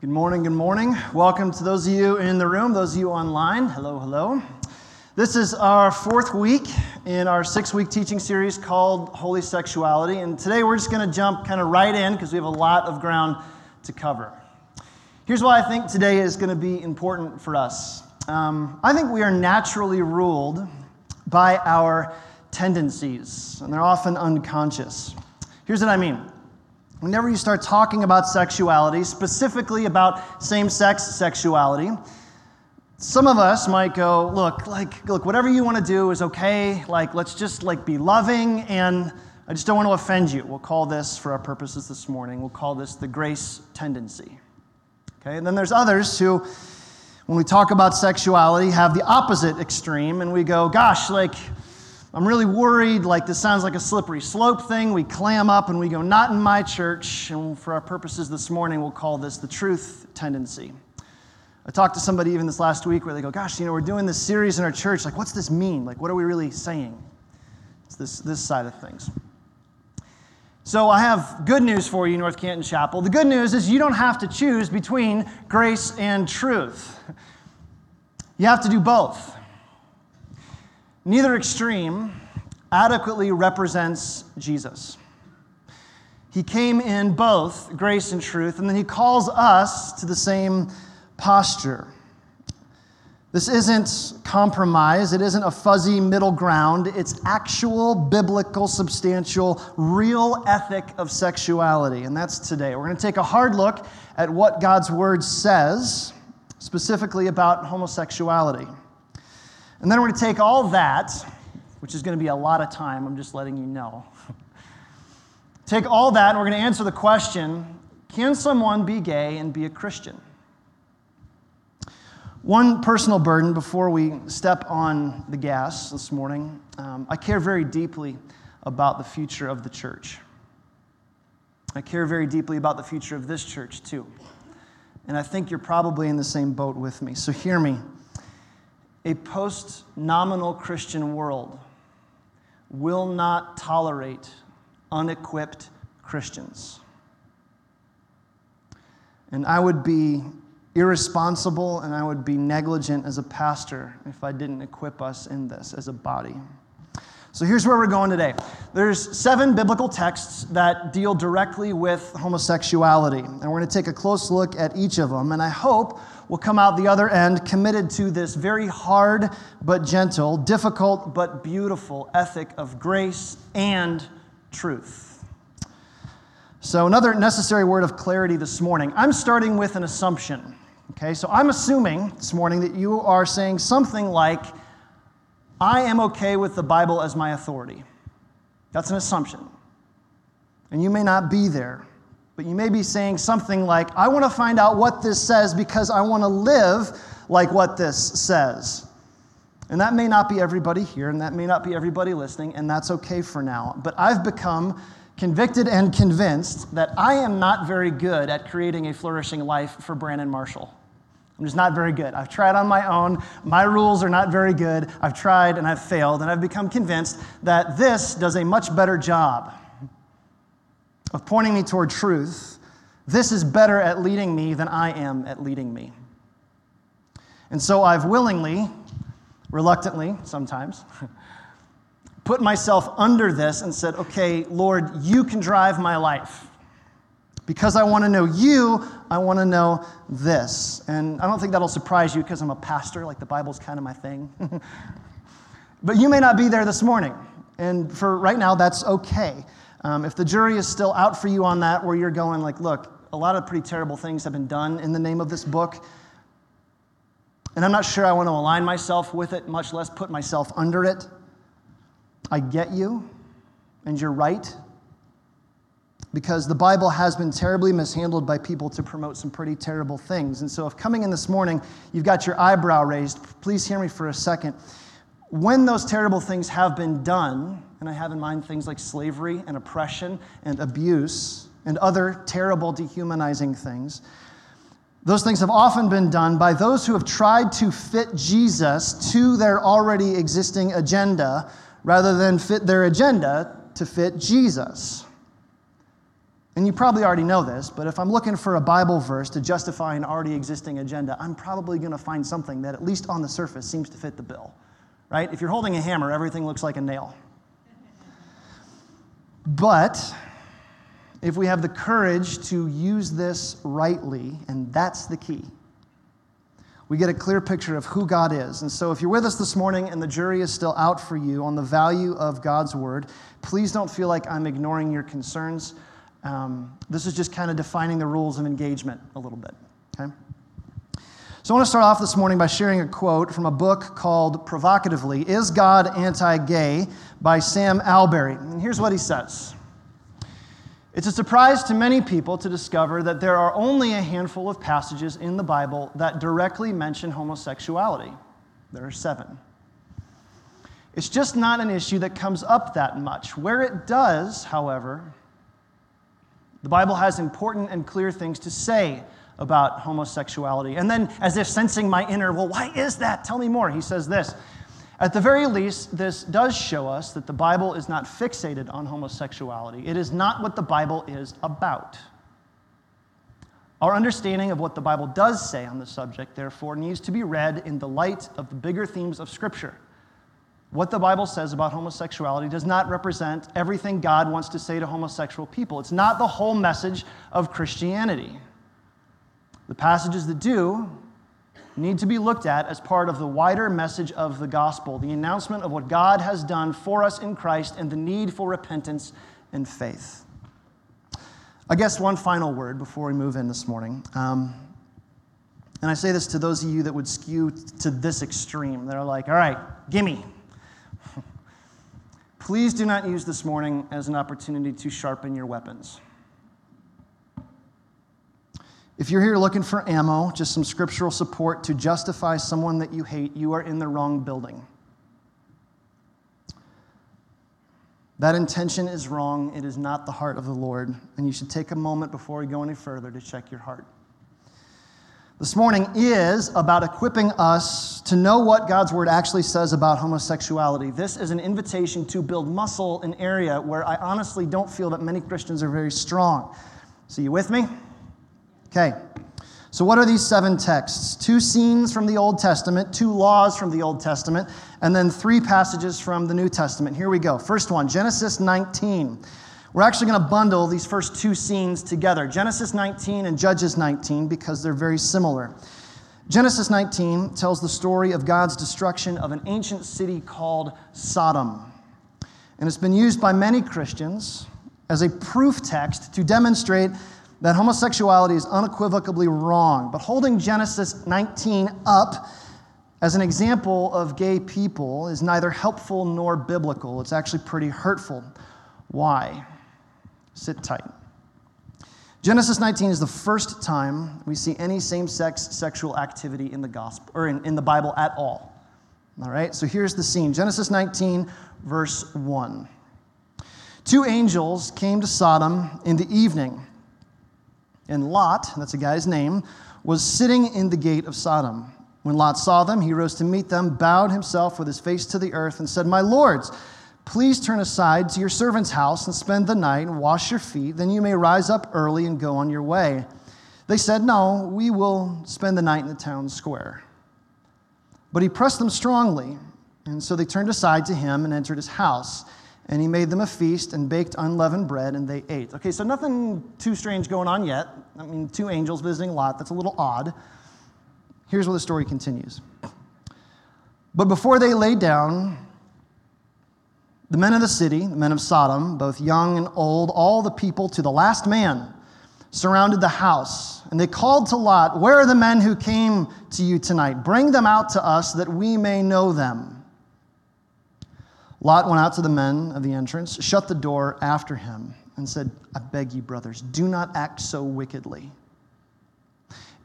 Good morning, good morning. Welcome to those of you in the room, those of you online. Hello, hello. This is our fourth week in our six-week teaching series called Holy Sexuality, and today we're just going to jump kind of right in because we have a lot of ground to cover. Here's why I think today is going to be important for us. I think we are naturally ruled by our tendencies, and they're often unconscious. Here's what I mean. Whenever you start talking about sexuality, specifically about same-sex sexuality, some of us might go, look, whatever you want to do is okay. Let's just be loving, and I just don't want to offend you. We'll call this, for our purposes this morning, we'll call this the grace tendency. Okay? And then there's others who, when we talk about sexuality, have the opposite extreme, and we go, gosh, I'm really worried, this sounds like a slippery slope thing. We clam up and we go, not in my church. And for our purposes this morning, we'll call this the truth tendency. I talked to somebody even this last week where they go, gosh, we're doing this series in our church. What's this mean? What are we really saying? It's this side of things. So I have good news for you, North Canton Chapel. The good news is you don't have to choose between grace and truth. You have to do both. Neither extreme adequately represents Jesus. He came in both grace and truth, and then he calls us to the same posture. This isn't compromise. It isn't a fuzzy middle ground. It's actual, biblical, substantial, real ethic of sexuality, and that's today. We're going to take a hard look at what God's Word says, specifically about homosexuality. And then we're going to take all that, which is going to be a lot of time, I'm just letting you know. Take all that, and we're going to answer the question, can someone be gay and be a Christian? One personal burden before we step on the gas this morning, I care very deeply about the future of the church. I care very deeply about the future of this church, too. And I think you're probably in the same boat with me, so hear me. A post-nominal Christian world will not tolerate unequipped Christians. And I would be irresponsible and I would be negligent as a pastor if I didn't equip us in this as a body. So here's where we're going today. There's 7 biblical texts that deal directly with homosexuality, and we're going to take a close look at each of them, and I hope we'll come out the other end committed to this very hard but gentle, difficult but beautiful ethic of grace and truth. So another necessary word of clarity this morning. I'm starting with an assumption, okay? So I'm assuming this morning that you are saying something like, I am okay with the Bible as my authority. That's an assumption. And you may not be there, but you may be saying something like, I want to find out what this says because I want to live like what this says. And that may not be everybody here, and that may not be everybody listening, and that's okay for now. But I've become convicted and convinced that I am not very good at creating a flourishing life for Brannon Marshall. I'm just not very good. I've tried on my own. My rules are not very good. I've tried and I've failed, and I've become convinced that this does a much better job of pointing me toward truth. This is better at leading me than I am at leading me. And so I've willingly, reluctantly sometimes, put myself under this and said, okay, Lord, you can drive my life. Because I want to know you, I want to know this. And I don't think that'll surprise you because I'm a pastor. The Bible's kind of my thing. But you may not be there this morning. And for right now, that's okay. If the jury is still out for you on that, where you're going, look, a lot of pretty terrible things have been done in the name of this book. And I'm not sure I want to align myself with it, much less put myself under it. I get you, and you're right. because the Bible has been terribly mishandled by people to promote some pretty terrible things. And so if coming in this morning, you've got your eyebrow raised, please hear me for a second. When those terrible things have been done, and I have in mind things like slavery and oppression and abuse and other terrible dehumanizing things, those things have often been done by those who have tried to fit Jesus to their already existing agenda rather than fit their agenda to fit Jesus. And you probably already know this, but if I'm looking for a Bible verse to justify an already existing agenda, I'm probably going to find something that at least on the surface seems to fit the bill, right? If you're holding a hammer, everything looks like a nail. But if we have the courage to use this rightly, and that's the key, we get a clear picture of who God is. And so if you're with us this morning and the jury is still out for you on the value of God's word, please don't feel like I'm ignoring your concerns. This is just kind of defining the rules of engagement a little bit, okay? So I want to start off this morning by sharing a quote from a book called, provocatively, Is God Anti-Gay? By Sam Alberry. And here's what he says. It's a surprise to many people to discover that there are only a handful of passages in the Bible that directly mention homosexuality. There are 7. It's just not an issue that comes up that much. Where it does, however, the Bible has important and clear things to say about homosexuality. And then, as if sensing my inner, well, why is that? Tell me more. He says this, at the very least, this does show us that the Bible is not fixated on homosexuality. It is not what the Bible is about. Our understanding of what the Bible does say on the subject, therefore, needs to be read in the light of the bigger themes of Scripture. What the Bible says about homosexuality does not represent everything God wants to say to homosexual people. It's not the whole message of Christianity. The passages that do need to be looked at as part of the wider message of the gospel, the announcement of what God has done for us in Christ and the need for repentance and faith. I guess one final word before we move in this morning. And I say this to those of you that would skew to this extreme. They're like, all right, gimme. Please do not use this morning as an opportunity to sharpen your weapons. If you're here looking for ammo, just some scriptural support to justify someone that you hate, you are in the wrong building. That intention is wrong. It is not the heart of the Lord, and you should take a moment before we go any further to check your heart. This morning is about equipping us to know what God's word actually says about homosexuality. This is an invitation to build muscle in an area where I honestly don't feel that many Christians are very strong. So you with me? Okay, so what are these 7 texts? 2 scenes from the Old Testament, 2 laws from the Old Testament, and then 3 passages from the New Testament. Here we go. First one, Genesis 19. We're actually going to bundle these first 2 scenes together, Genesis 19 and Judges 19, because they're very similar. Genesis 19 tells the story of God's destruction of an ancient city called Sodom. And it's been used by many Christians as a proof text to demonstrate that homosexuality is unequivocally wrong. But holding Genesis 19 up as an example of gay people is neither helpful nor biblical. It's actually pretty hurtful. Why? Sit tight. Genesis 19 is the first time we see any same-sex sexual activity in the gospel or in the Bible at all. All right, so here's the scene. Genesis 19, verse 1. 2 angels came to Sodom in the evening. And Lot, that's a guy's name, was sitting in the gate of Sodom. When Lot saw them, he rose to meet them, bowed himself with his face to the earth, and said, "My lords, please turn aside to your servant's house and spend the night and wash your feet. Then you may rise up early and go on your way." They said, "No, we will spend the night in the town square." But he pressed them strongly, and so they turned aside to him and entered his house. And he made them a feast and baked unleavened bread, and they ate. Okay, so nothing too strange going on yet. I mean, 2 angels visiting Lot, that's a little odd. Here's where the story continues. But before they lay down, the men of the city, the men of Sodom, both young and old, all the people to the last man, surrounded the house. And they called to Lot, "Where are the men who came to you tonight? Bring them out to us that we may know them." Lot went out to the men of the entrance, shut the door after him. and said, I beg you, brothers, do not act so wickedly.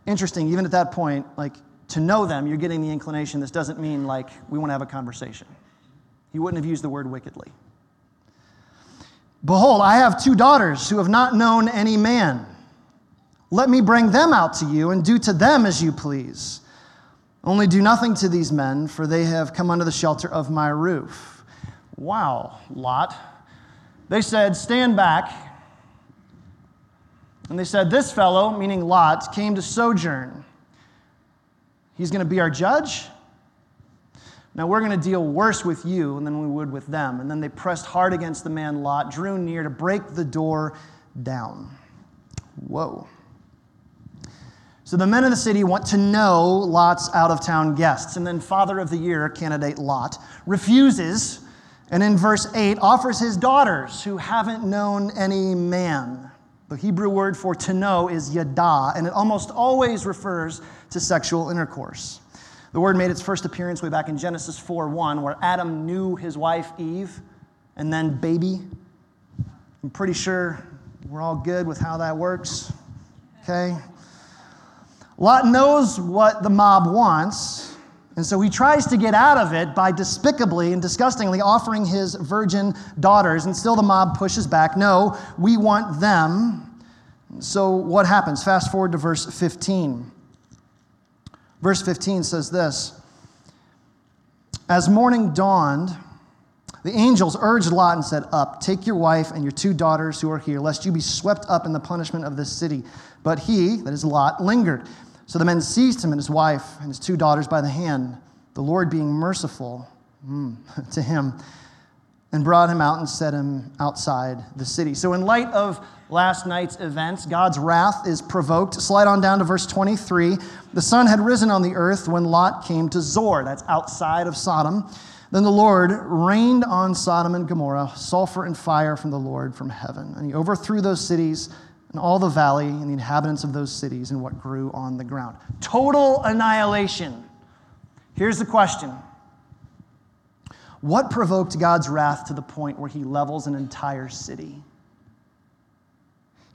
Interesting, even at that point, like, to know them, you're getting the inclination this doesn't mean, like, we want to have a conversation. He wouldn't have used the word wickedly. Behold, I have 2 daughters who have not known any man. Let me bring them out to you and do to them as you please. Only do nothing to these men, for they have come under the shelter of my roof. Wow, Lot. They said, stand back. And they said, this fellow, meaning Lot, came to sojourn. He's going to be our judge? Now we're going to deal worse with you than we would with them. And then they pressed hard against the man Lot, drew near to break the door down. Whoa. So the men of the city want to know Lot's out-of-town guests. And then Father of the Year candidate Lot refuses, and in verse 8 offers his daughters who haven't known any man. The Hebrew word for to know is yadah, and it almost always refers to sexual intercourse. The word made its first appearance way back in Genesis 4:1, where Adam knew his wife Eve, and then baby. I'm pretty sure we're all good with how that works, okay? Lot knows what the mob wants, and so he tries to get out of it by despicably and disgustingly offering his virgin daughters, and still the mob pushes back. No, we want them. So what happens? Fast forward to verse 15. Verse 15 says this, as morning dawned, the angels urged Lot and said, up, take your wife and your 2 daughters who are here, lest you be swept up in the punishment of this city. But he, that is Lot, lingered. So the men seized him and his wife and his 2 daughters by the hand, the Lord being merciful to him, and brought him out and set him outside the city. So in light of last night's events, God's wrath is provoked. Slide on down to verse 23. The sun had risen on the earth when Lot came to Zoar. That's outside of Sodom. Then the Lord rained on Sodom and Gomorrah, sulfur and fire from the Lord from heaven. And he overthrew those cities and all the valley and the inhabitants of those cities and what grew on the ground. Total annihilation. Here's the question. What provoked God's wrath to the point where he levels an entire city?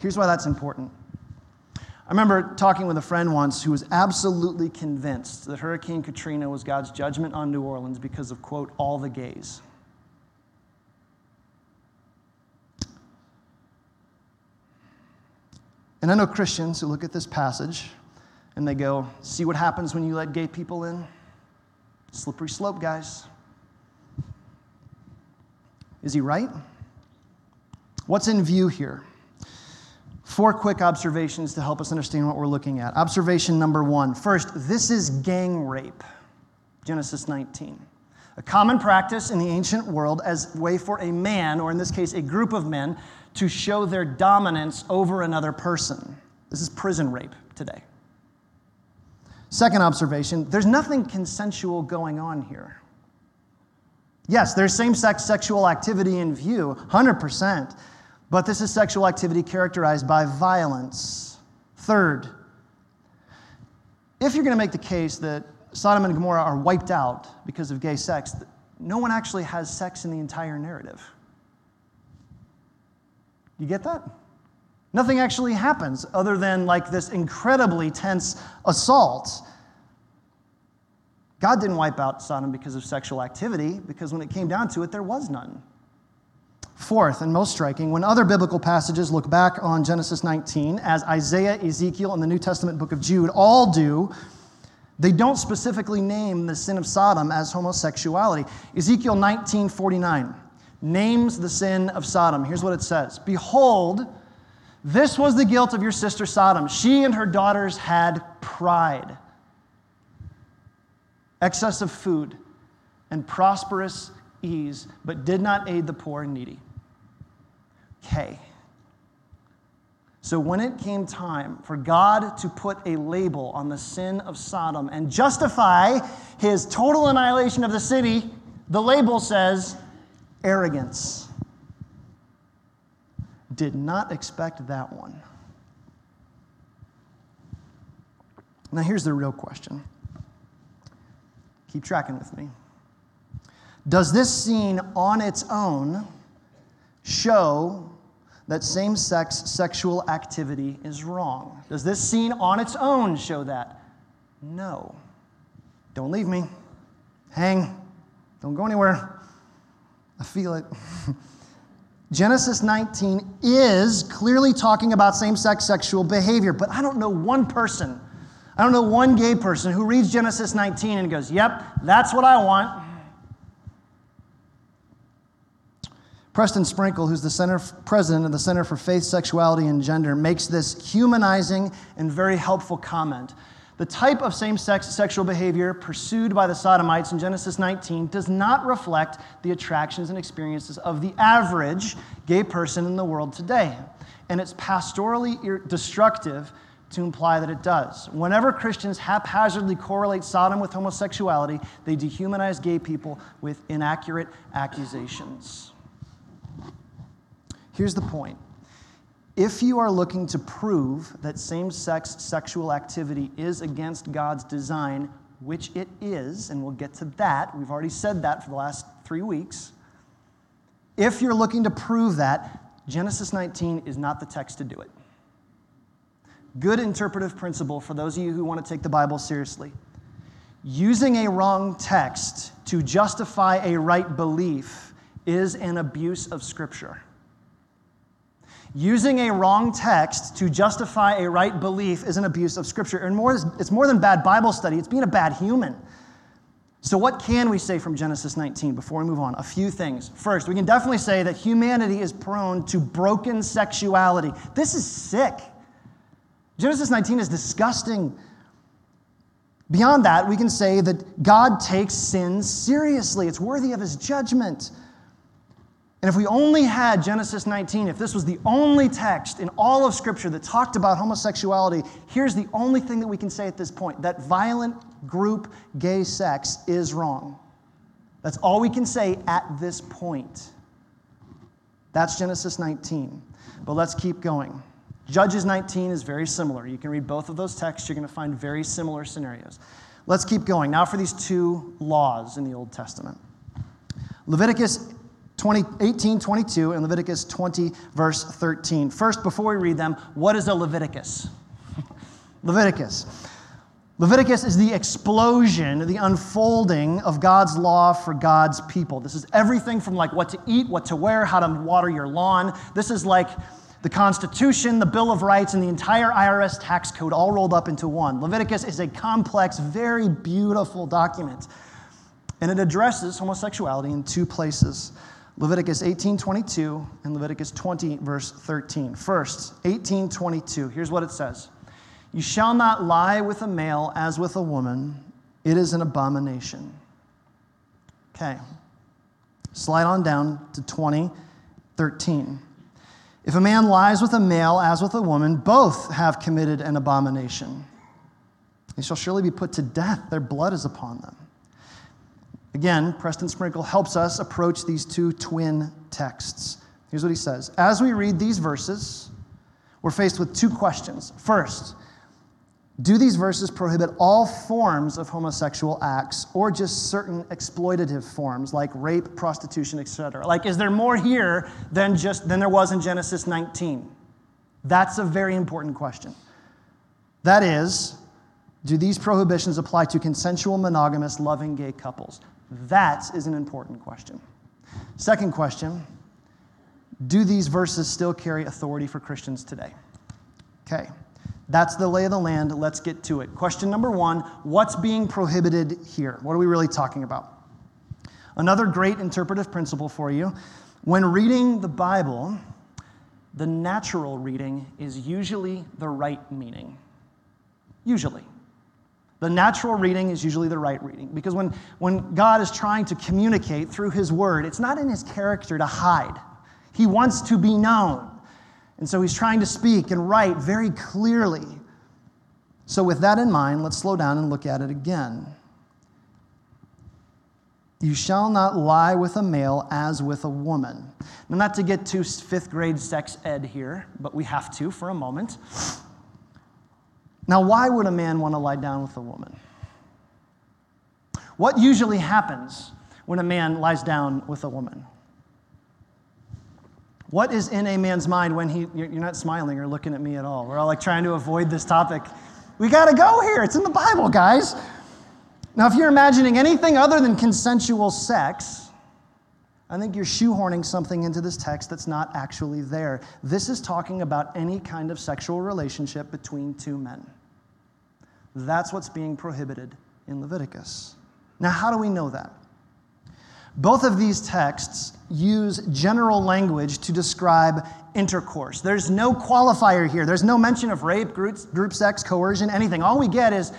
Here's why that's important. I remember talking with a friend once who was absolutely convinced that Hurricane Katrina was God's judgment on New Orleans because of, quote, all the gays. And I know Christians who look at this passage and they go, see what happens when you let gay people in? Slippery slope, guys. Is he right? What's in view here? 4 quick observations to help us understand what we're looking at. Observation number 1. First, this is gang rape, Genesis 19. A common practice in the ancient world as a way for a man, or in this case a group of men, to show their dominance over another person. This is prison rape today. Second observation, there's nothing consensual going on here. Yes, there's same-sex sexual activity in view, 100%, but this is sexual activity characterized by violence. Third, if you're going to make the case that Sodom and Gomorrah are wiped out because of gay sex, no one actually has sex in the entire narrative. You get that? Nothing actually happens other than like this incredibly tense assault. God didn't wipe out Sodom because of sexual activity, because when it came down to it, there was none. Fourth, and most striking, when other biblical passages look back on Genesis 19, as Isaiah, Ezekiel, and the New Testament book of Jude all do, they don't specifically name the sin of Sodom as homosexuality. Ezekiel 19:49 names the sin of Sodom. Here's what it says. Behold, this was the guilt of your sister Sodom. She and her daughters had pride, excess of food, and prosperous ease, but did not aid the poor and needy. Okay. So when it came time for God to put a label on the sin of Sodom and justify his total annihilation of the city, the label says arrogance. Did not expect that one. Now here's the real question. Keep tracking with me. Does this scene on its own show that same-sex sexual activity is wrong. Does this scene on its own show that? No. Don't leave me. Hang. Don't go anywhere. I feel it. Genesis 19 is clearly talking about same-sex sexual behavior, but I don't know one person, I don't know one gay person who reads Genesis 19 and goes, yep, that's what I want. Preston Sprinkle, who's the president of the Center for Faith, Sexuality, and Gender, makes this humanizing and very helpful comment. The type of same-sex sexual behavior pursued by the sodomites in Genesis 19 does not reflect the attractions and experiences of the average gay person in the world today, and it's pastorally destructive to imply that it does. Whenever Christians haphazardly correlate Sodom with homosexuality, they dehumanize gay people with inaccurate accusations. Here's the point. If you are looking to prove that same-sex sexual activity is against God's design, which it is, and we'll get to that, we've already said that for the last 3 weeks. If you're looking to prove that, Genesis 19 is not the text to do it. Good interpretive principle for those of you who want to take the Bible seriously. Using a wrong text to justify a right belief is an abuse of Scripture. Using a wrong text to justify a right belief is an abuse of Scripture. And it's more than bad Bible study. It's being a bad human. So what can we say from Genesis 19 before we move on? A few things. First, we can definitely say that humanity is prone to broken sexuality. This is sick. Genesis 19 is disgusting. Beyond that, we can say that God takes sin seriously. It's worthy of his judgment. And if we only had Genesis 19, if this was the only text in all of Scripture that talked about homosexuality, here's the only thing that we can say at this point, that violent group gay sex is wrong. That's all we can say at this point. That's Genesis 19. But let's keep going. Judges 19 is very similar. You can read both of those texts. You're going to find very similar scenarios. Let's keep going. Now for these two laws in the Old Testament. Leviticus 18:22 and Leviticus 20, verse 13. First, before we read them, what is a Leviticus? Leviticus is the explosion, the unfolding of God's law for God's people. This is everything from like what to eat, what to wear, how to water your lawn. This is like the Constitution, the Bill of Rights, and the entire IRS tax code all rolled up into one. Leviticus is a complex, very beautiful document, and it addresses homosexuality in two places. Leviticus 18:22 and Leviticus 20, verse 13. First, 18:22, here's what it says. You shall not lie with a male as with a woman. It is an abomination. Okay. Slide on down to 20:13. If a man lies with a male as with a woman, both have committed an abomination. They shall surely be put to death. Their blood is upon them. Again, Preston Sprinkle helps us approach these two twin texts. Here's what he says. As we read these verses, we're faced with two questions. First, do these verses prohibit all forms of homosexual acts or just certain exploitative forms like rape, prostitution, etc.? Like, is there more here than there was in Genesis 19? That's a very important question. That is, do these prohibitions apply to consensual, monogamous, loving gay couples? That is an important question. Second question, do these verses still carry authority for Christians today? Okay, that's the lay of the land. Let's get to it. Question number one, what's being prohibited here? What are we really talking about? Another great interpretive principle for you. When reading the Bible, the natural reading is usually the right meaning. Usually. The natural reading is usually the right reading, because when God is trying to communicate through his word, it's not in his character to hide. He wants to be known, and so he's trying to speak and write very clearly. So with that in mind, let's slow down and look at it again. You shall not lie with a male as with a woman. Now, not to get to fifth grade sex ed here, but we have to for a moment. Now, why would a man want to lie down with a woman? What usually happens when a man lies down with a woman? What is in a man's mind when he, you're not smiling or looking at me at all. We're all like trying to avoid this topic. We got to go here. It's in the Bible, guys. Now, if you're imagining anything other than consensual sex, I think you're shoehorning something into this text that's not actually there. This is talking about any kind of sexual relationship between two men. That's what's being prohibited in Leviticus. Now, how do we know that? Both of these texts use general language to describe intercourse. There's no qualifier here. There's no mention of rape, group sex, coercion, anything. All we get is,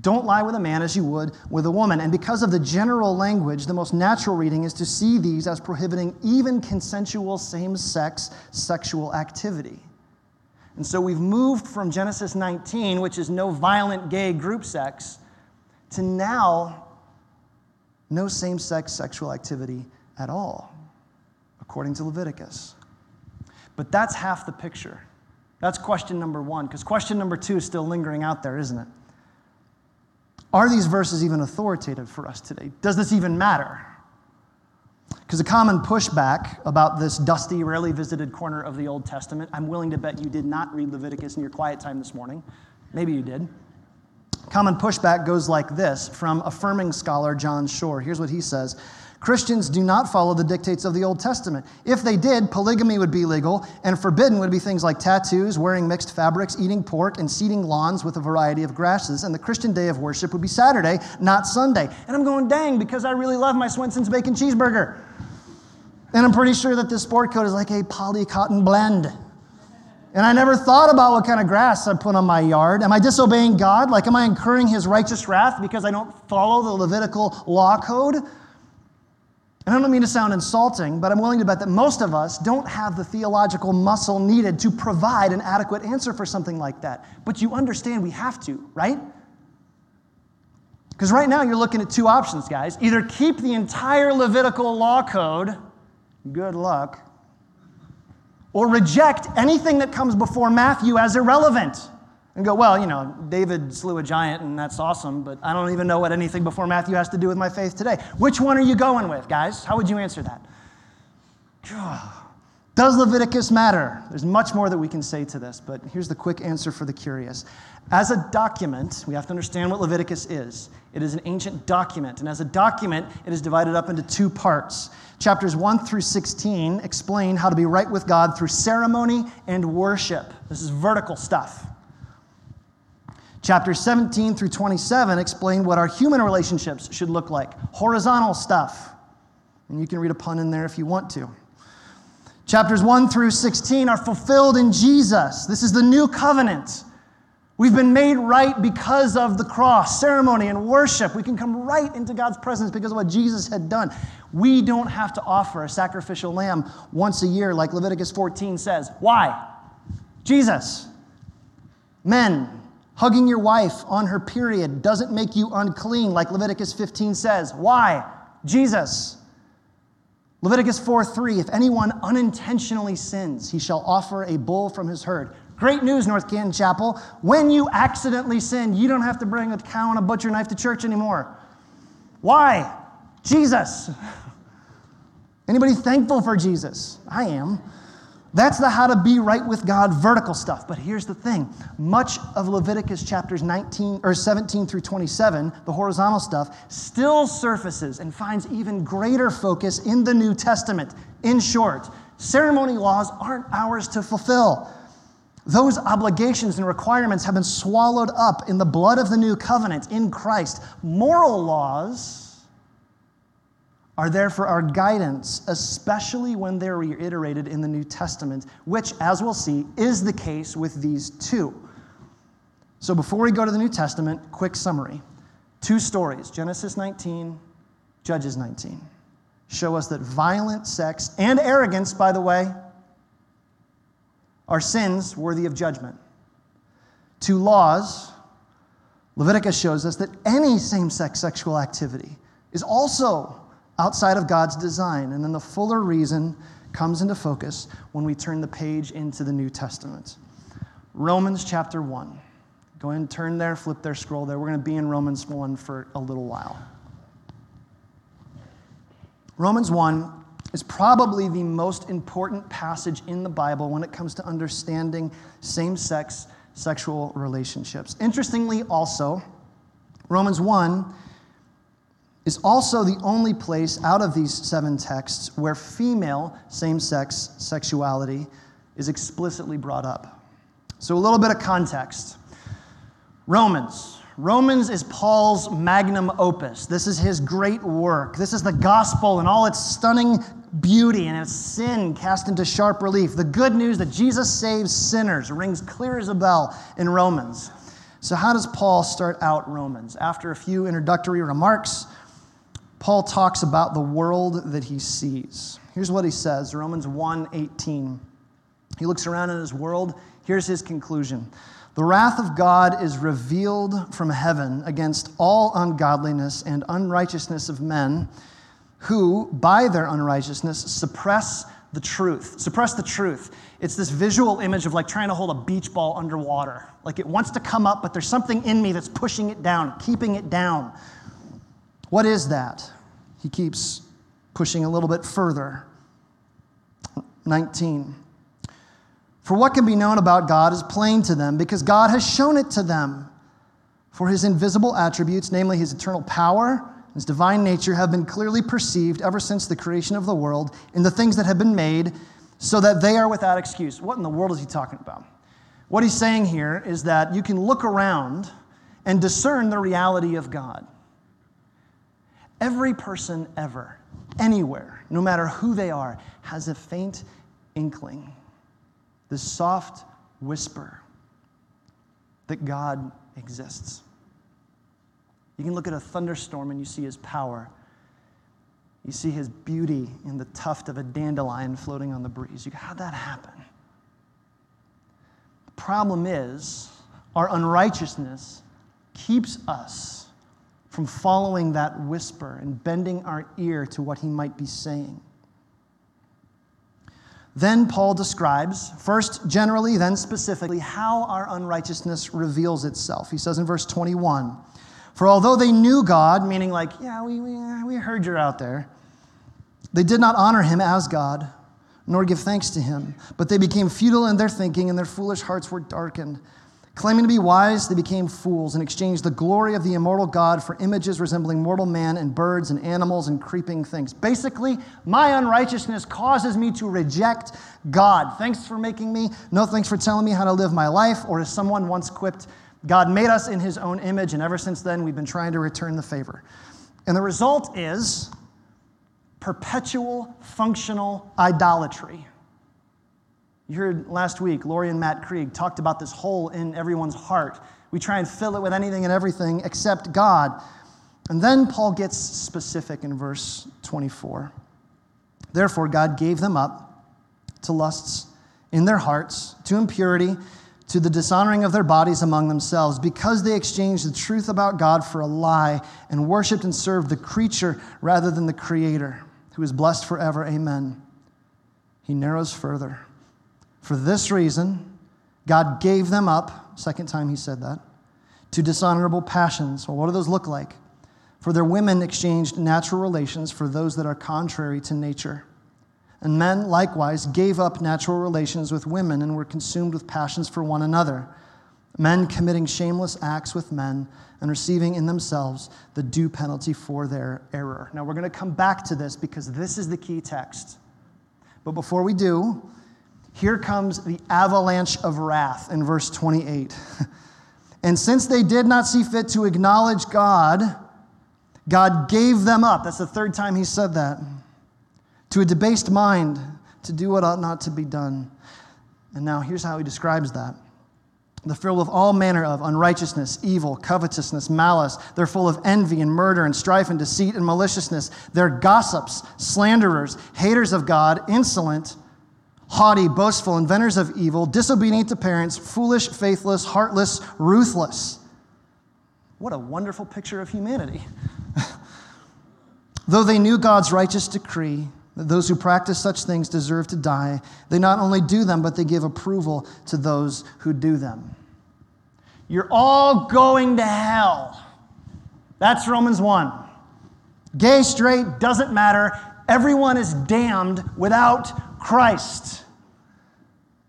don't lie with a man as you would with a woman. And because of the general language, the most natural reading is to see these as prohibiting even consensual same-sex sexual activity. And so we've moved from Genesis 19, which is no violent gay group sex, to now no same-sex sexual activity at all, according to Leviticus. But that's half the picture. That's question number one, because question number two is still lingering out there, isn't it? Are these verses even authoritative for us today? Does this even matter? Because a common pushback about this dusty, rarely visited corner of the Old Testament, I'm willing to bet you did not read Leviticus in your quiet time this morning. Maybe you did. Common pushback goes like this from affirming scholar John Shore. Here's what he says. Christians do not follow the dictates of the Old Testament. If they did, polygamy would be legal, and forbidden would be things like tattoos, wearing mixed fabrics, eating pork, and seeding lawns with a variety of grasses, and the Christian day of worship would be Saturday, not Sunday. And I'm going, dang, because I really love my Swenson's Bacon Cheeseburger. And I'm pretty sure that this sport coat is like a poly-cotton blend. And I never thought about what kind of grass I put on my yard. Am I disobeying God? Like, am I incurring his righteous wrath because I don't follow the Levitical law code? And I don't mean to sound insulting, but I'm willing to bet that most of us don't have the theological muscle needed to provide an adequate answer for something like that. But you understand we have to, right? Because right now you're looking at two options, guys. Either keep the entire Levitical law code, good luck, or reject anything that comes before Matthew as irrelevant and go, well, you know, David slew a giant and that's awesome, but I don't even know what anything before Matthew has to do with my faith today. Which one are you going with, guys? How would you answer that? Does Leviticus matter? There's much more that we can say to this, but here's the quick answer for the curious. As a document, we have to understand what Leviticus is. It is an ancient document, and as a document, it is divided up into two parts. Chapters 1 through 16 explain how to be right with God through ceremony and worship. This is vertical stuff. Chapters 17 through 27 explain what our human relationships should look like. Horizontal stuff. And you can read a pun in there if you want to. Chapters 1 through 16 are fulfilled in Jesus. This is the new covenant. We've been made right because of the cross, ceremony, and worship. We can come right into God's presence because of what Jesus had done. We don't have to offer a sacrificial lamb once a year like Leviticus 14 says. Why? Jesus. Men, hugging your wife on her period doesn't make you unclean like Leviticus 15 says. Why? Jesus. Leviticus 4:3, if anyone unintentionally sins, he shall offer a bull from his herd. Great news, North Canton Chapel. When you accidentally sin, you don't have to bring a cow and a butcher knife to church anymore. Why? Jesus. Anybody thankful for Jesus? I am. That's the how to be right with God vertical stuff. But here's the thing. Much of Leviticus chapters 17 through 27, the horizontal stuff, still surfaces and finds even greater focus in the New Testament. In short, ceremony laws aren't ours to fulfill. Those obligations and requirements have been swallowed up in the blood of the new covenant in Christ. Moral laws are there for our guidance, especially when they're reiterated in the New Testament, which, as we'll see, is the case with these two. So before we go to the New Testament, quick summary. Two stories, Genesis 19, Judges 19, show us that violent sex and arrogance, by the way, are sins worthy of judgment. Two laws, Leviticus shows us that any same-sex sexual activity is also outside of God's design. And then the fuller reason comes into focus when we turn the page into the New Testament. Romans chapter 1. Go ahead and turn there, flip there, scroll there. We're going to be in Romans 1 for a little while. Romans 1 is probably the most important passage in the Bible when it comes to understanding same-sex sexual relationships. Interestingly also, Romans 1 is also the only place out of these 7 texts where female same-sex sexuality is explicitly brought up. So a little bit of context. Romans is Paul's magnum opus. This is his great work. This is the gospel in all its stunning beauty and its sin cast into sharp relief. The good news that Jesus saves sinners rings clear as a bell in Romans. So how does Paul start out Romans? After a few introductory remarks, Paul talks about the world that he sees. Here's what he says, Romans 1:18. He looks around at his world. Here's his conclusion. The wrath of God is revealed from heaven against all ungodliness and unrighteousness of men who, by their unrighteousness, suppress the truth. Suppress the truth. It's this visual image of like trying to hold a beach ball underwater. Like it wants to come up, but there's something in me that's pushing it down, keeping it down. What is that? He keeps pushing a little bit further. 19. For what can be known about God is plain to them, because God has shown it to them. For his invisible attributes, namely his eternal power and his divine nature, have been clearly perceived ever since the creation of the world in the things that have been made, so that they are without excuse. What in the world is he talking about? What he's saying here is that you can look around and discern the reality of God. Every person ever, anywhere, no matter who they are, has a faint inkling, this soft whisper that God exists. You can look at a thunderstorm and you see his power. You see his beauty in the tuft of a dandelion floating on the breeze. How'd that happen? The problem is our unrighteousness keeps us from following that whisper and bending our ear to what he might be saying. Then Paul describes, first generally, then specifically, how our unrighteousness reveals itself. He says in verse 21, for although they knew God, meaning like, yeah, we heard you're out there, they did not honor him as God, nor give thanks to him. But they became futile in their thinking, and their foolish hearts were darkened. Claiming to be wise, they became fools and exchanged the glory of the immortal God for images resembling mortal man and birds and animals and creeping things. Basically, my unrighteousness causes me to reject God. Thanks for making me. No thanks for telling me how to live my life. Or as someone once quipped, God made us in his own image, and ever since then, we've been trying to return the favor. And the result is perpetual functional idolatry. You heard last week, Lori and Matt Krieg talked about this hole in everyone's heart. We try and fill it with anything and everything except God. And then Paul gets specific in verse 24. Therefore, God gave them up to lusts in their hearts, to impurity, to the dishonoring of their bodies among themselves, because they exchanged the truth about God for a lie and worshiped and served the creature rather than the Creator, who is blessed forever. Amen. He narrows further. For this reason, God gave them up, second time he said that, to dishonorable passions. Well, what do those look like? For their women exchanged natural relations for those that are contrary to nature. And men, likewise, gave up natural relations with women and were consumed with passions for one another, men committing shameless acts with men and receiving in themselves the due penalty for their error. Now, we're going to come back to this because this is the key text. But before we do, here comes the avalanche of wrath in verse 28. And since they did not see fit to acknowledge God, God gave them up. That's the third time he said that. To a debased mind, to do what ought not to be done. And now here's how he describes that. They're filled with all manner of unrighteousness, evil, covetousness, malice. They're full of envy and murder and strife and deceit and maliciousness. They're gossips, slanderers, haters of God, insolent, haughty, boastful, inventors of evil, disobedient to parents, foolish, faithless, heartless, ruthless. What a wonderful picture of humanity. Though they knew God's righteous decree that those who practice such things deserve to die, they not only do them, but they give approval to those who do them. You're all going to hell. That's Romans 1. Gay, straight, doesn't matter. Everyone is damned without Christ.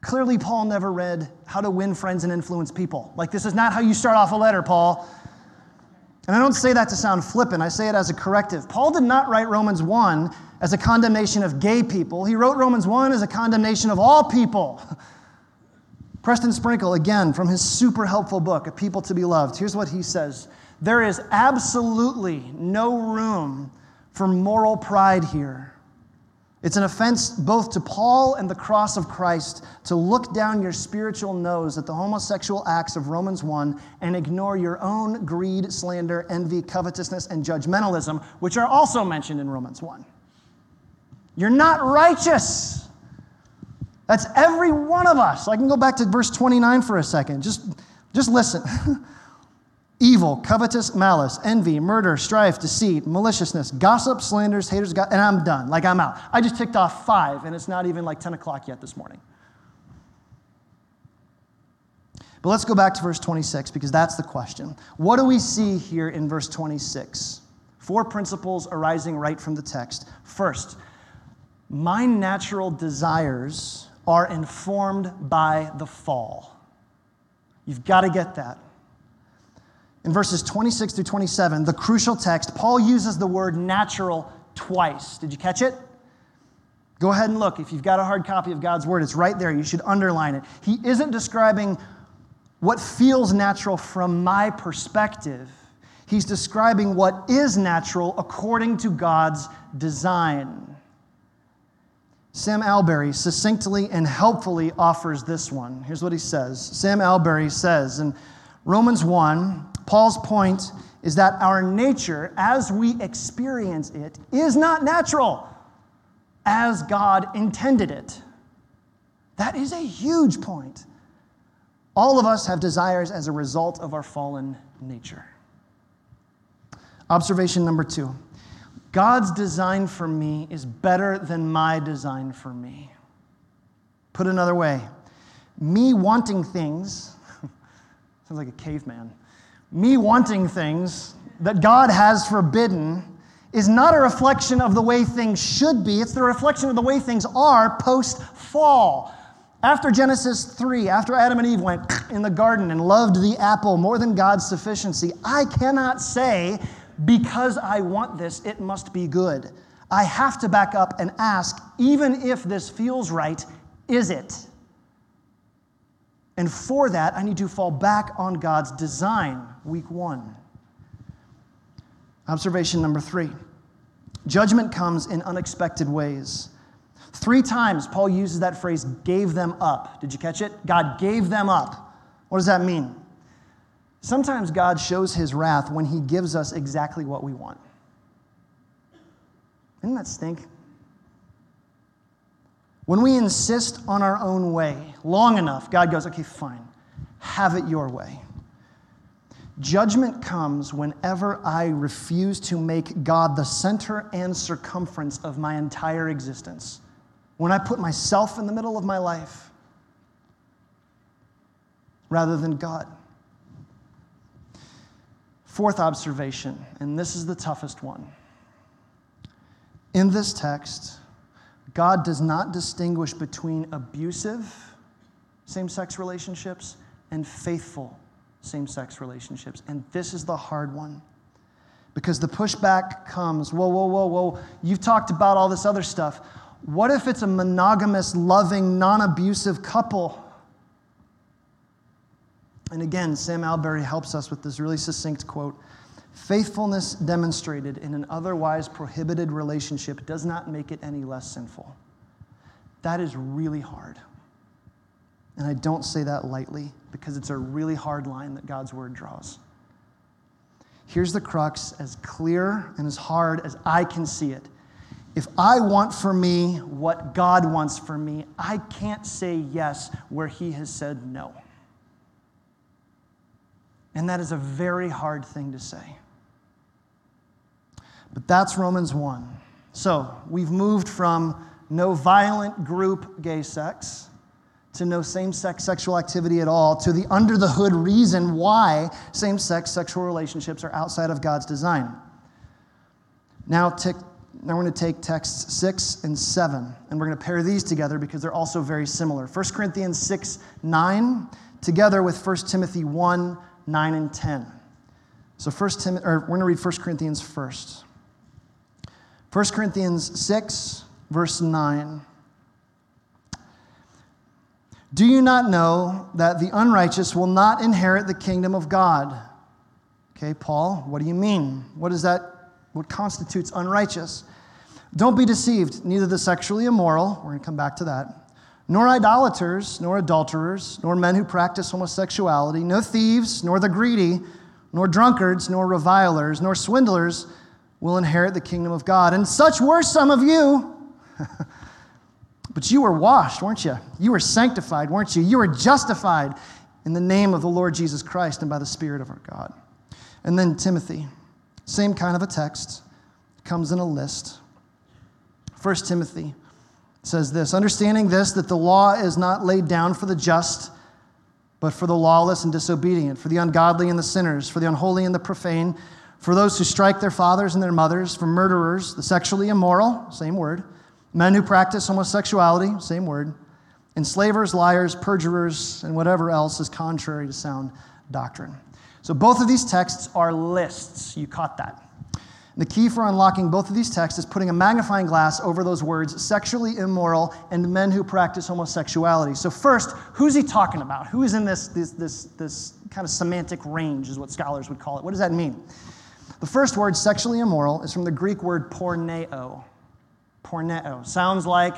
Clearly, Paul never read How to Win Friends and Influence People. Like, this is not how you start off a letter, Paul. And I don't say that to sound flippant. I say it as a corrective. Paul did not write Romans 1 as a condemnation of gay people. He wrote Romans 1 as a condemnation of all people. Preston Sprinkle, again, from his super helpful book, A People to Be Loved. Here's what he says. There is absolutely no room for moral pride here. It's an offense both to Paul and the cross of Christ to look down your spiritual nose at the homosexual acts of Romans 1 and ignore your own greed, slander, envy, covetousness, and judgmentalism, which are also mentioned in Romans 1. You're not righteous. That's every one of us. I can go back to verse 29 for a second. Just listen. Evil, covetous, malice, envy, murder, strife, deceit, maliciousness, gossip, slanders, haters, and I'm done. Like, I'm out. I just ticked off 5, and it's not even like 10 o'clock yet this morning. But let's go back to verse 26, because that's the question. What do we see here in verse 26? 4 principles arising right from the text. First, my natural desires are informed by the fall. You've got to get that. In verses 26 through 27, the crucial text, Paul uses the word natural twice. Did you catch it? Go ahead and look. If you've got a hard copy of God's Word, it's right there. You should underline it. He isn't describing what feels natural from my perspective. He's describing what is natural according to God's design. Sam Alberry succinctly and helpfully offers this one. Here's what he says. Sam Alberry says in Romans 1, Paul's point is that our nature, as we experience it, is not natural as God intended it. That is a huge point. All of us have desires as a result of our fallen nature. Observation number 2. God's design for me is better than my design for me. Put another way, me wanting things, sounds like a caveman, me wanting things that God has forbidden is not a reflection of the way things should be. It's the reflection of the way things are post-fall. After Genesis 3, after Adam and Eve went in the garden and loved the apple more than God's sufficiency, I cannot say, because I want this, it must be good. I have to back up and ask, even if this feels right, is it? And for that, I need to fall back on God's design, week 1. Observation number 3. Judgment comes in unexpected ways. 3 times Paul uses that phrase, gave them up. Did you catch it? God gave them up. What does that mean? Sometimes God shows his wrath when he gives us exactly what we want. Doesn't that stink? When we insist on our own way long enough, God goes, okay, fine, have it your way. Judgment comes whenever I refuse to make God the center and circumference of my entire existence. When I put myself in the middle of my life rather than God. 4th observation, and this is the toughest one. In this text, God does not distinguish between abusive same-sex relationships and faithful same-sex relationships. And this is the hard one, because the pushback comes, whoa, you've talked about all this other stuff. What if it's a monogamous, loving, non-abusive couple? And again, Sam Alberry helps us with this really succinct quote. Faithfulness demonstrated in an otherwise prohibited relationship does not make it any less sinful. That is really hard. And I don't say that lightly, because it's a really hard line that God's Word draws. Here's the crux, as clear and as hard as I can see it. If I want for me what God wants for me, I can't say yes where He has said no. And that is a very hard thing to say. But that's Romans 1. So we've moved from no violent group gay sex to no same-sex sexual activity at all to the under-the-hood reason why same-sex sexual relationships are outside of God's design. Now tick Now we're going to take texts 6 and 7, and we're going to pair these together because they're also very similar. 1 Corinthians 6:9 together with 1 Timothy 1:9 and 10. So we're going to read 1 Corinthians first. 1 Corinthians 6, verse 9. Do you not know that the unrighteous will not inherit the kingdom of God? Okay, Paul, what do you mean? What is that? What constitutes unrighteous? Don't be deceived, neither the sexually immoral, we're going to come back to that, nor idolaters, nor adulterers, nor men who practice homosexuality, no thieves, nor the greedy, nor drunkards, nor revilers, nor swindlers will inherit the kingdom of God. And such were some of you. But you were washed, weren't you? You were sanctified, weren't you? You were justified in the name of the Lord Jesus Christ and by the Spirit of our God. And then Timothy, same kind of a text, comes in a list. 1 Timothy says this, understanding this, that the law is not laid down for the just, but for the lawless and disobedient, for the ungodly and the sinners, for the unholy and the profane, for those who strike their fathers and their mothers, for murderers, the sexually immoral, same word, men who practice homosexuality, same word, enslavers, liars, perjurers, and whatever else is contrary to sound doctrine. So both of these texts are lists. You caught that. And the key for unlocking both of these texts is putting a magnifying glass over those words, sexually immoral and men who practice homosexuality. So first, who's he talking about? Who is in this kind of semantic range is what scholars would call it. What does that mean? The first word, sexually immoral, is from the Greek word porneio. Porneo. Sounds like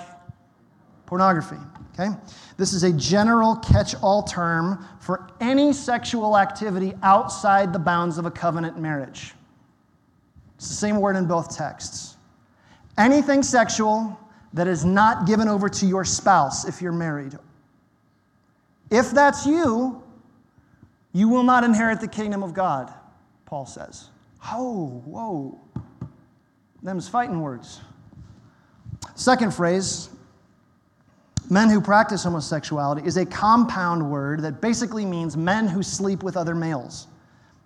pornography, okay? This is a general catch-all term for any sexual activity outside the bounds of a covenant marriage. It's the same word in both texts. Anything sexual that is not given over to your spouse if you're married. If that's you, you will not inherit the kingdom of God, Paul says. Oh, whoa. Them's fighting words. Second phrase, men who practice homosexuality, is a compound word that basically means men who sleep with other males.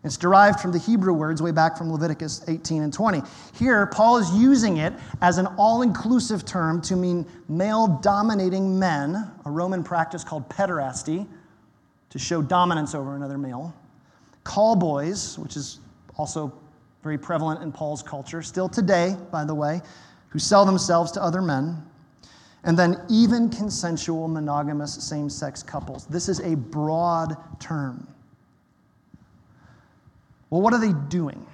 It's derived from the Hebrew words way back from Leviticus 18 and 20. Here, Paul is using it as an all-inclusive term to mean male-dominating men, a Roman practice called pederasty, to show dominance over another male. Call boys, which is also very prevalent in Paul's culture, still today, by the way, who sell themselves to other men, and then even consensual monogamous same-sex couples. This is a broad term. Well, what are they doing?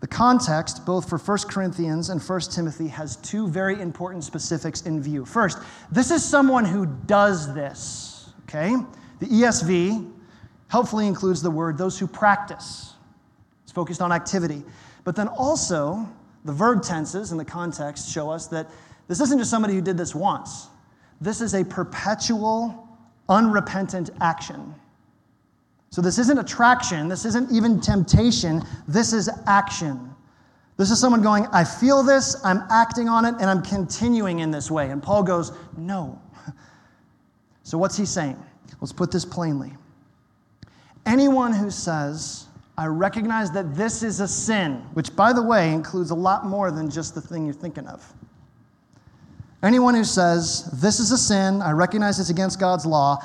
The context, both for 1 Corinthians and 1 Timothy, has two very important specifics in view. First, this is someone who does this, okay? The ESV helpfully includes the word those who practice. It's focused on activity. But then also, the verb tenses and the context show us that this isn't just somebody who did this once. This is a perpetual, unrepentant action. So this isn't attraction. This isn't even temptation. This is action. This is someone going, I feel this, I'm acting on it, and I'm continuing in this way. And Paul goes, no. So what's he saying? Let's put this plainly. Anyone who says, I recognize that this is a sin, which, by the way, includes a lot more than just the thing you're thinking of. Anyone who says, this is a sin, I recognize it's against God's law,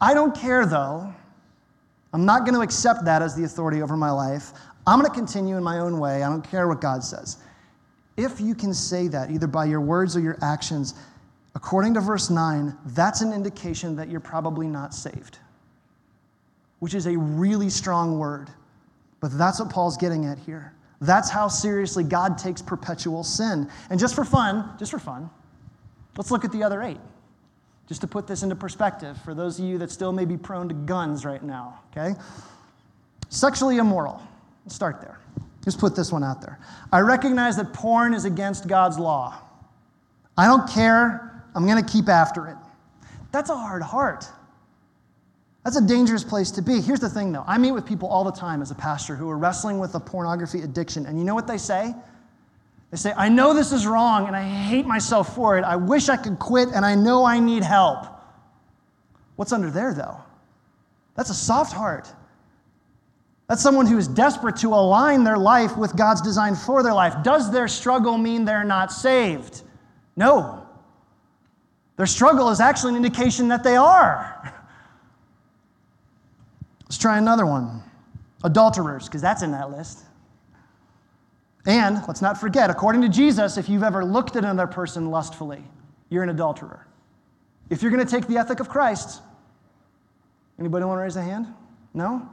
I don't care, though. I'm not going to accept that as the authority over my life. I'm going to continue in my own way. I don't care what God says. If you can say that, either by your words or your actions, according to verse 9, that's an indication that you're probably not saved, which is a really strong word. But that's what Paul's getting at here. That's how seriously God takes perpetual sin. And just for fun, let's look at the other 8, just to put this into perspective for those of you that still may be prone to guns right now, okay? Sexually immoral. Let's start there. Just put this one out there. I recognize that porn is against God's law. I don't care. I'm going to keep after it. That's a hard heart. That's a dangerous place to be. Here's the thing, though. I meet with people all the time as a pastor who are wrestling with a pornography addiction, and you know what they say? They say, I know this is wrong, and I hate myself for it. I wish I could quit, and I know I need help. What's under there, though? That's a soft heart. That's someone who is desperate to align their life with God's design for their life. Does their struggle mean they're not saved? No. Their struggle is actually an indication that they are. Let's try another one. Adulterers, because that's in that list. And let's not forget, according to Jesus, if you've ever looked at another person lustfully, you're an adulterer. If you're going to take the ethic of Christ, anybody want to raise a hand? No?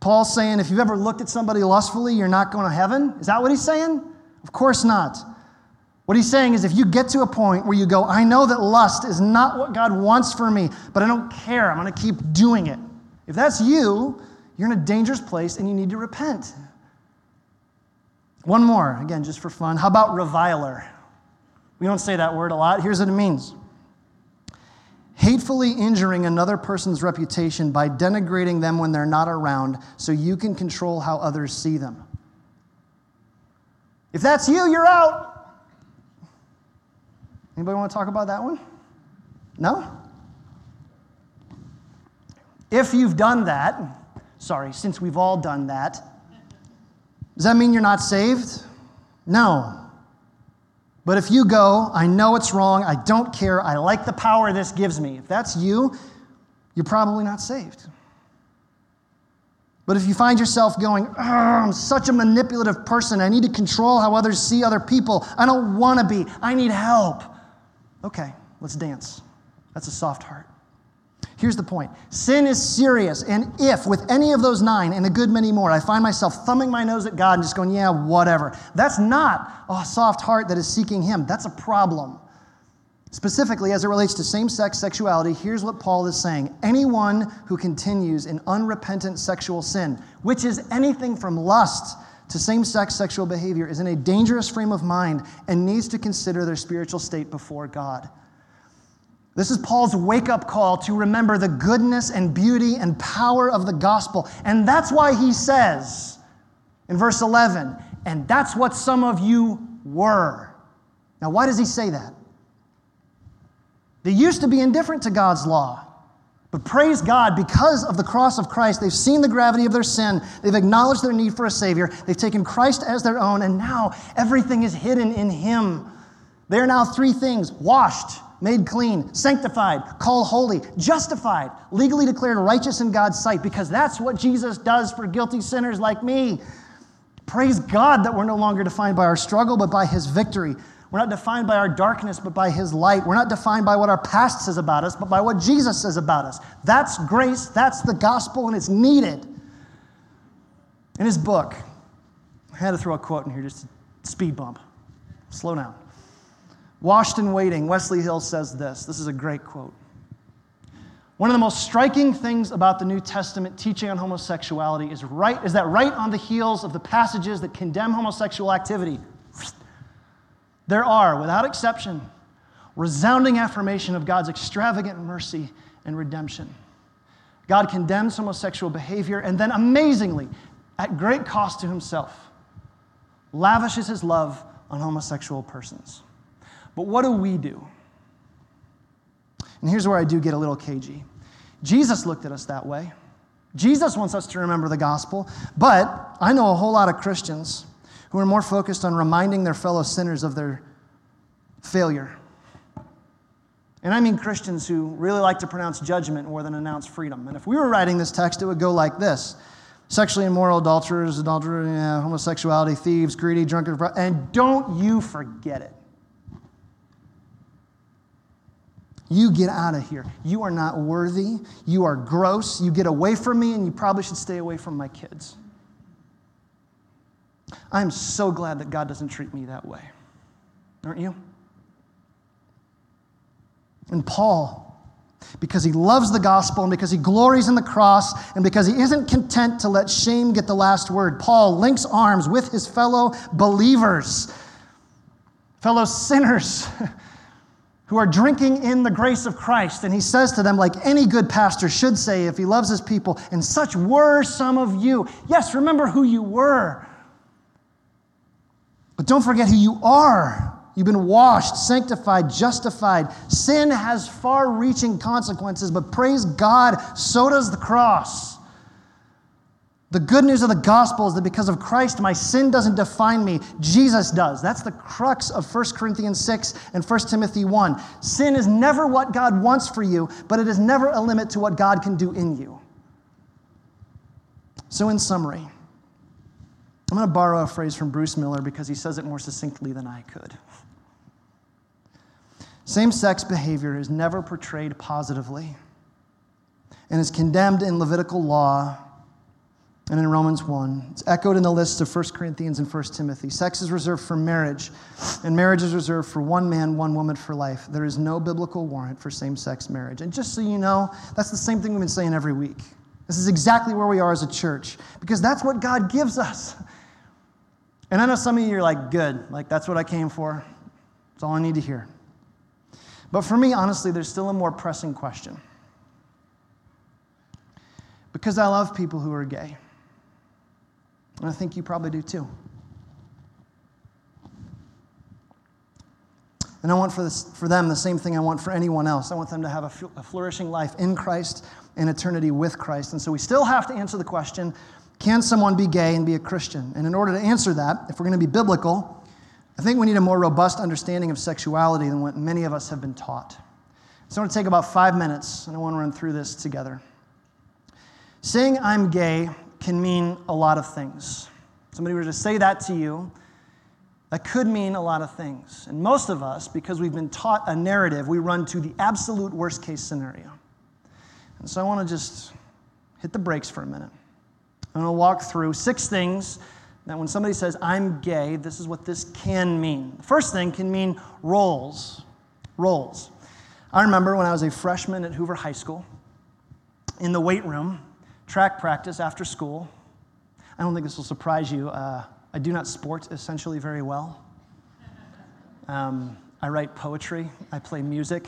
Paul's saying if you've ever looked at somebody lustfully, you're not going to heaven. Is that what he's saying? Of course not. What he's saying is if you get to a point where you go, I know that lust is not what God wants for me, but I don't care. I'm going to keep doing it. If that's you, you're in a dangerous place and you need to repent. One more, again, just for fun. How about reviler? We don't say that word a lot. Here's what it means. Hatefully injuring another person's reputation by denigrating them when they're not around so you can control how others see them. If that's you, you're out. Anybody want to talk about that one? No? If you've done that, since we've all done that, does that mean you're not saved? No. But if you go, I know it's wrong, I don't care, I like the power this gives me. If that's you, you're probably not saved. But if you find yourself going, I'm such a manipulative person, I need to control how others see other people, I don't want to be, I need help. Okay, let's dance. That's a soft heart. Here's the point. Sin is serious, and if with any of those 9 and a good many more, I find myself thumbing my nose at God and just going, yeah, whatever. That's not a soft heart that is seeking Him. That's a problem. Specifically, as it relates to same-sex sexuality, here's what Paul is saying. Anyone who continues in unrepentant sexual sin, which is anything from lust to same-sex sexual behavior, is in a dangerous frame of mind and needs to consider their spiritual state before God. This is Paul's wake-up call to remember the goodness and beauty and power of the gospel. And that's why he says in verse 11, and that's what some of you were. Now, why does he say that? They used to be indifferent to God's law. But praise God, because of the cross of Christ, they've seen the gravity of their sin. They've acknowledged their need for a Savior. They've taken Christ as their own. And now everything is hidden in Him. They are now 3 things: washed, made clean, sanctified, called holy, justified, legally declared righteous in God's sight, because that's what Jesus does for guilty sinners like me. Praise God that we're no longer defined by our struggle, but by His victory. We're not defined by our darkness, but by His light. We're not defined by what our past says about us, but by what Jesus says about us. That's grace, that's the gospel, and it's needed. In his book, I had to throw a quote in here, just a speed bump. Slow down. Washed and Waiting, Wesley Hill says this. This is a great quote. One of the most striking things about the New Testament teaching on homosexuality is that right on the heels of the passages that condemn homosexual activity, there are, without exception, resounding affirmation of God's extravagant mercy and redemption. God condemns homosexual behavior and then, amazingly, at great cost to Himself, lavishes His love on homosexual persons. But what do we do? And here's where I do get a little cagey. Jesus looked at us that way. Jesus wants us to remember the gospel, but I know a whole lot of Christians who are more focused on reminding their fellow sinners of their failure. And I mean Christians who really like to pronounce judgment more than announce freedom. And if we were writing this text, it would go like this: sexually immoral, adulterers, homosexuality, thieves, greedy, drunkards, and don't you forget it. You get out of here. You are not worthy. You are gross. You get away from me, and you probably should stay away from my kids. I'm so glad that God doesn't treat me that way. Aren't you? And Paul, because he loves the gospel and because he glories in the cross and because he isn't content to let shame get the last word, Paul links arms with his fellow believers, fellow sinners, who are drinking in the grace of Christ. And he says to them, like any good pastor should say if he loves his people, and such were some of you. Yes, remember who you were. But don't forget who you are. You've been washed, sanctified, justified. Sin has far-reaching consequences, but praise God, so does the cross. The good news of the gospel is that because of Christ, my sin doesn't define me. Jesus does. That's the crux of 1 Corinthians 6 and 1 Timothy 1. Sin is never what God wants for you, but it is never a limit to what God can do in you. So in summary, I'm going to borrow a phrase from Bruce Miller because he says it more succinctly than I could. Same-sex behavior is never portrayed positively and is condemned in Levitical law and in Romans 1. It's echoed in the lists of 1 Corinthians and 1 Timothy. Sex is reserved for marriage, and marriage is reserved for one man, one woman for life. There is no biblical warrant for same-sex marriage. And just so you know, that's the same thing we've been saying every week. This is exactly where we are as a church, because that's what God gives us. And I know some of you are like, good, like that's what I came for. That's all I need to hear. But for me, honestly, there's still a more pressing question. Because I love people who are gay. And I think you probably do too. And I want for them the same thing I want for anyone else. I want them to have a flourishing life in Christ and eternity with Christ. And so we still have to answer the question, can someone be gay and be a Christian? And in order to answer that, if we're going to be biblical, I think we need a more robust understanding of sexuality than what many of us have been taught. So I'm going to take about 5 minutes, and I want to run through this together. Saying I'm gay can mean a lot of things. If somebody were to say that to you, that could mean a lot of things. And most of us, because we've been taught a narrative, we run to the absolute worst case scenario. And so I want to just hit the brakes for a minute. I'm going to walk through 6 things that when somebody says, I'm gay, this is what this can mean. The first thing can mean roles. Roles. I remember when I was a freshman at Hoover High School, in the weight room, track practice after school. I don't think this will surprise you. I do not sport essentially very well. I write poetry. I play music.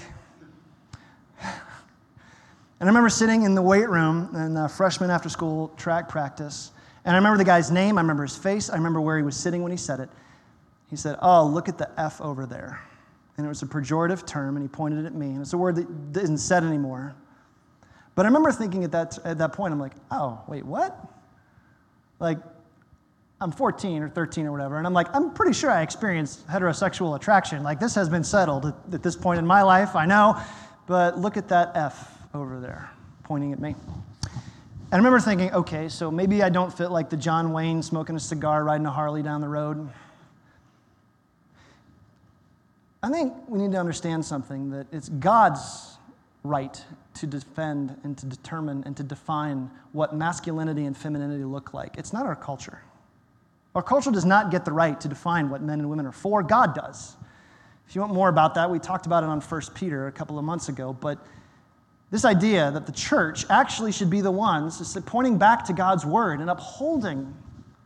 And I remember sitting in the weight room in freshman after school track practice, and I remember the guy's name, I remember his face, I remember where he was sitting when he said it. He said, oh, look at the F over there. And it was a pejorative term, and he pointed it at me, and it's a word that isn't said anymore. But I remember thinking at that point, I'm like, oh, wait, what? Like, I'm 14 or 13 or whatever, and I'm like, I'm pretty sure I experienced heterosexual attraction. Like, this has been settled at this point in my life, I know, but look at that F over there, pointing at me. And I remember thinking, okay, so maybe I don't fit like the John Wayne smoking a cigar, riding a Harley down the road. I think we need to understand something, that it's God's right to defend and to determine and to define what masculinity and femininity look like. It's not our culture. Our culture does not get the right to define what men and women are for. God does. If you want more about that, we talked about it on 1 Peter a couple of months ago, but this idea that the church actually should be the ones pointing back to God's word and upholding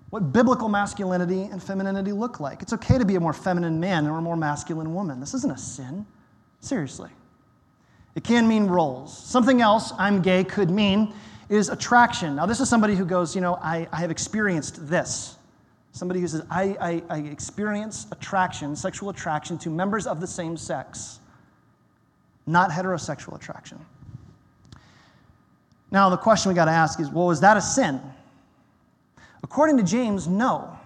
what biblical masculinity and femininity look like. It's okay to be a more feminine man or a more masculine woman. This isn't a sin. Seriously. It can mean roles. Something else I'm gay could mean is attraction. Now, this is somebody who goes, you know, I have experienced this. Somebody who says, I experience attraction, sexual attraction to members of the same sex, not heterosexual attraction. Now, the question we got to ask is, well, is that a sin? According to James, no.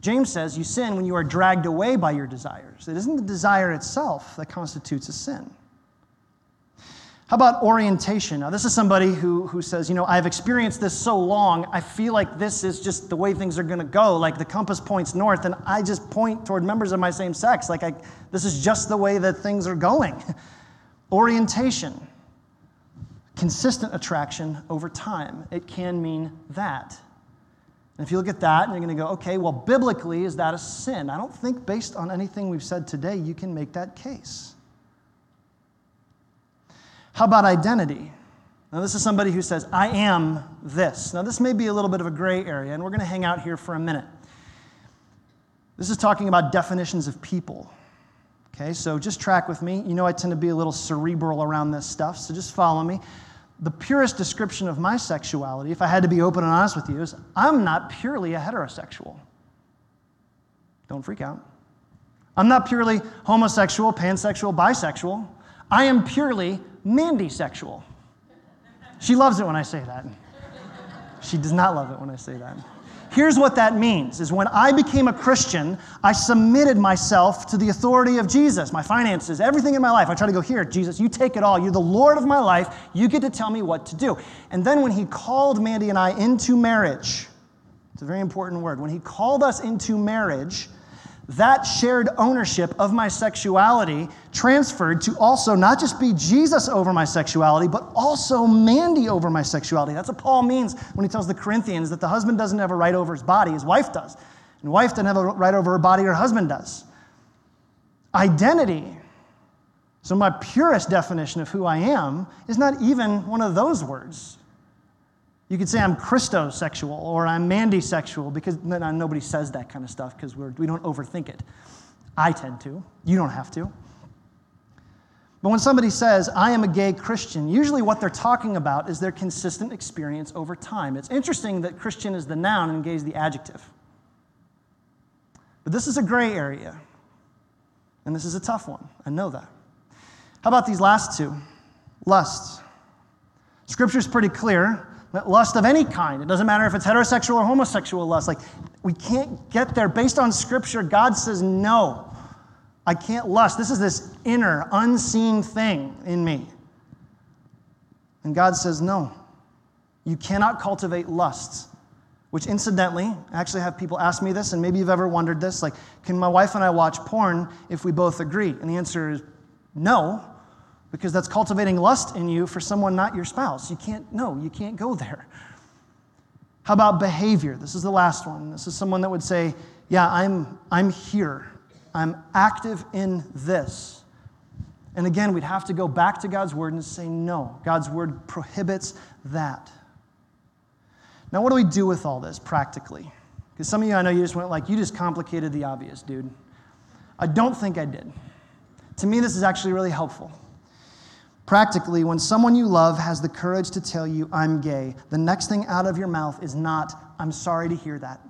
James says you sin when you are dragged away by your desires. It isn't the desire itself that constitutes a sin. How about orientation? Now, this is somebody who says, you know, I've experienced this so long, I feel like this is just the way things are going to go. Like the compass points north, and I just point toward members of my same sex. Like this is just the way that things are going. Orientation, consistent attraction over time. It can mean that. And if you look at that and you're going to go, okay, well, biblically, is that a sin? I don't think based on anything we've said today, you can make that case. How about identity? Now, this is somebody who says, I am this. Now, this may be a little bit of a gray area, and we're going to hang out here for a minute. This is talking about definitions of people. Okay, so just track with me. You know I tend to be a little cerebral around this stuff, so just follow me. The purest description of my sexuality, if I had to be open and honest with you, is I'm not purely a heterosexual. Don't freak out. I'm not purely homosexual, pansexual, bisexual. I am purely mandysexual. She loves it when I say that. She does not love it when I say that. Here's what that means, is when I became a Christian, I submitted myself to the authority of Jesus, my finances, everything in my life. I try to go, here, Jesus, you take it all. You're the Lord of my life. You get to tell me what to do. And then when he called Mandy and I into marriage, it's a very important word, when he called us into marriage, that shared ownership of my sexuality transferred to also not just be Jesus over my sexuality, but also Mandy over my sexuality. That's what Paul means when he tells the Corinthians that the husband doesn't have a right over his body, his wife does. And wife doesn't have a right over her body, her husband does. Identity. So my purest definition of who I am is not even one of those words. You could say I'm Christosexual or I'm Mandy sexual, because nobody says that kind of stuff because we don't overthink it. I tend to. You don't have to. But when somebody says, I am a gay Christian, usually what they're talking about is their consistent experience over time. It's interesting that Christian is the noun and gay is the adjective. But this is a gray area, and this is a tough one. I know that. How about these last two? Lust. Scripture's pretty clear. Lust of any kind. It doesn't matter if it's heterosexual or homosexual lust. Like, we can't get there. Based on Scripture, God says, no, I can't lust. This is this inner, unseen thing in me. And God says, no, you cannot cultivate lust, which incidentally, I actually have people ask me this, and maybe you've ever wondered this, like, can my wife and I watch porn if we both agree? And the answer is no. Because that's cultivating lust in you for someone not your spouse. You can't go there. How about behavior? This is the last one. This is someone that would say, yeah, I'm here. I'm active in this. And again, we'd have to go back to God's word and say, no, God's word prohibits that. Now, what do we do with all this practically? Because some of you, I know you just went like, you just complicated the obvious, dude. I don't think I did. To me, this is actually really helpful. Practically, when someone you love has the courage to tell you, I'm gay, the next thing out of your mouth is not, I'm sorry to hear that.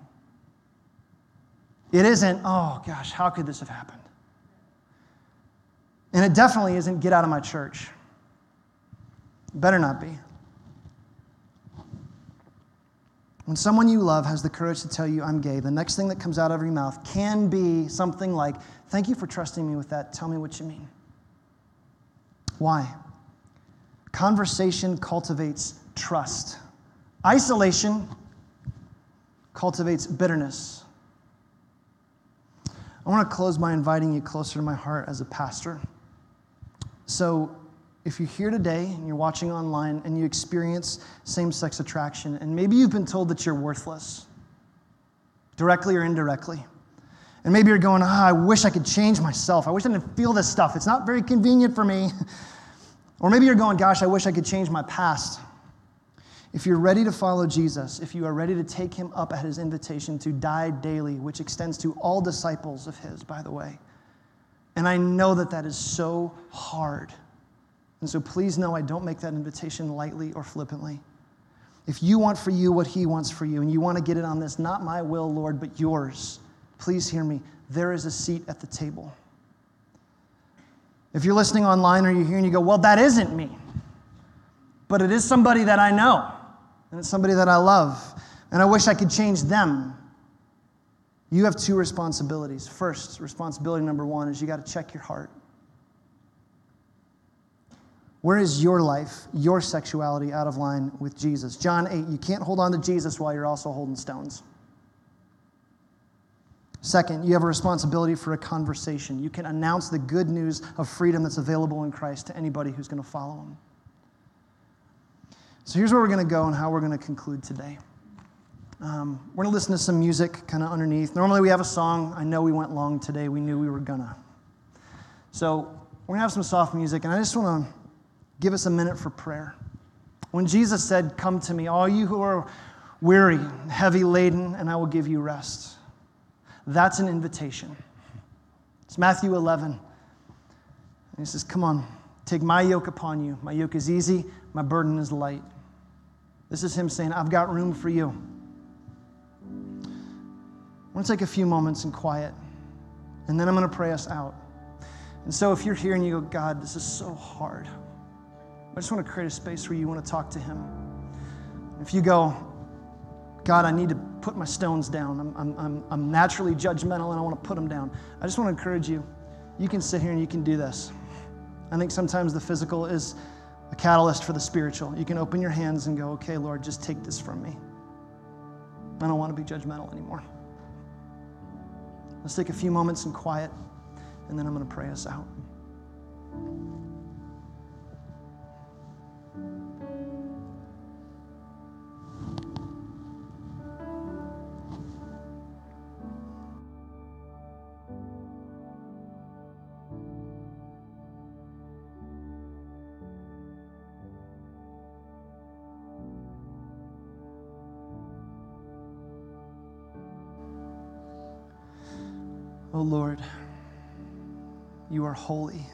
It isn't, oh gosh, how could this have happened? And it definitely isn't, get out of my church. It better not be. When someone you love has the courage to tell you, I'm gay, the next thing that comes out of your mouth can be something like, thank you for trusting me with that. Tell me what you mean. Why? Conversation cultivates trust. Isolation cultivates bitterness. I want to close by inviting you closer to my heart as a pastor. So if you're here today and you're watching online and you experience same-sex attraction, and maybe you've been told that you're worthless, directly or indirectly, and maybe you're going, I wish I could change myself. I wish I didn't feel this stuff. It's not very convenient for me. Or maybe you're going, gosh, I wish I could change my past. If you're ready to follow Jesus, if you are ready to take him up at his invitation to die daily, which extends to all disciples of his, by the way. And I know that that is so hard. And so please know I don't make that invitation lightly or flippantly. If you want for you what he wants for you, and you want to get it on this, not my will, Lord, but yours, please hear me. There is a seat at the table. If you're listening online or you're here and you go, well, that isn't me, but it is somebody that I know, and it's somebody that I love, and I wish I could change them. You have two responsibilities. First, responsibility number one is you got to check your heart. Where is your life, your sexuality out of line with Jesus? John 8, you can't hold on to Jesus while you're also holding stones. Second, you have a responsibility for a conversation. You can announce the good news of freedom that's available in Christ to anybody who's going to follow him. So here's where we're going to go and how we're going to conclude today. We're going to listen to some music kind of underneath. Normally we have a song. I know we went long today. We knew we were going to. So we're going to have some soft music, and I just want to give us a minute for prayer. When Jesus said, come to me, all you who are weary, heavy laden, and I will give you rest. That's an invitation. It's Matthew 11. And he says, come on, take my yoke upon you. My yoke is easy. My burden is light. This is him saying, I've got room for you. I'm going to take a few moments in quiet, and then I'm going to pray us out. And so if you're here and you go, God, this is so hard. I just want to create a space where you want to talk to him. If you go, God, I need to put my stones down. I'm naturally judgmental and I want to put them down. I just want to encourage you. You can sit here and you can do this. I think sometimes the physical is a catalyst for the spiritual. You can open your hands and go, okay, Lord, just take this from me. I don't want to be judgmental anymore. Let's take a few moments in quiet, and then I'm going to pray us out. Oh Lord, you are holy,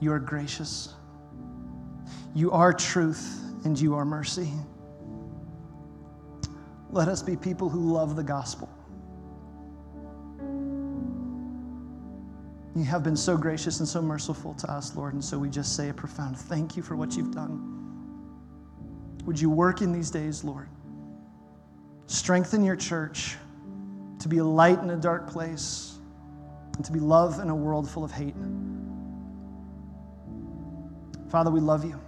you are gracious, you are truth, and you are mercy. Let us be people who love the gospel. You have been so gracious and so merciful to us, Lord, and so we just say a profound thank you for what you've done. Would you work in these days, Lord? Strengthen your church to be a light in a dark place, and to be love in a world full of hate. Father, we love you.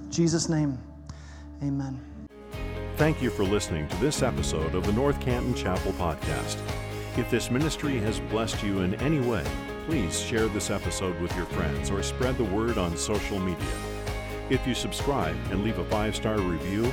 In Jesus' name, amen. Thank you for listening to this episode of the North Canton Chapel Podcast. If this ministry has blessed you in any way, please share this episode with your friends or spread the word on social media. If you subscribe and leave a 5-star review,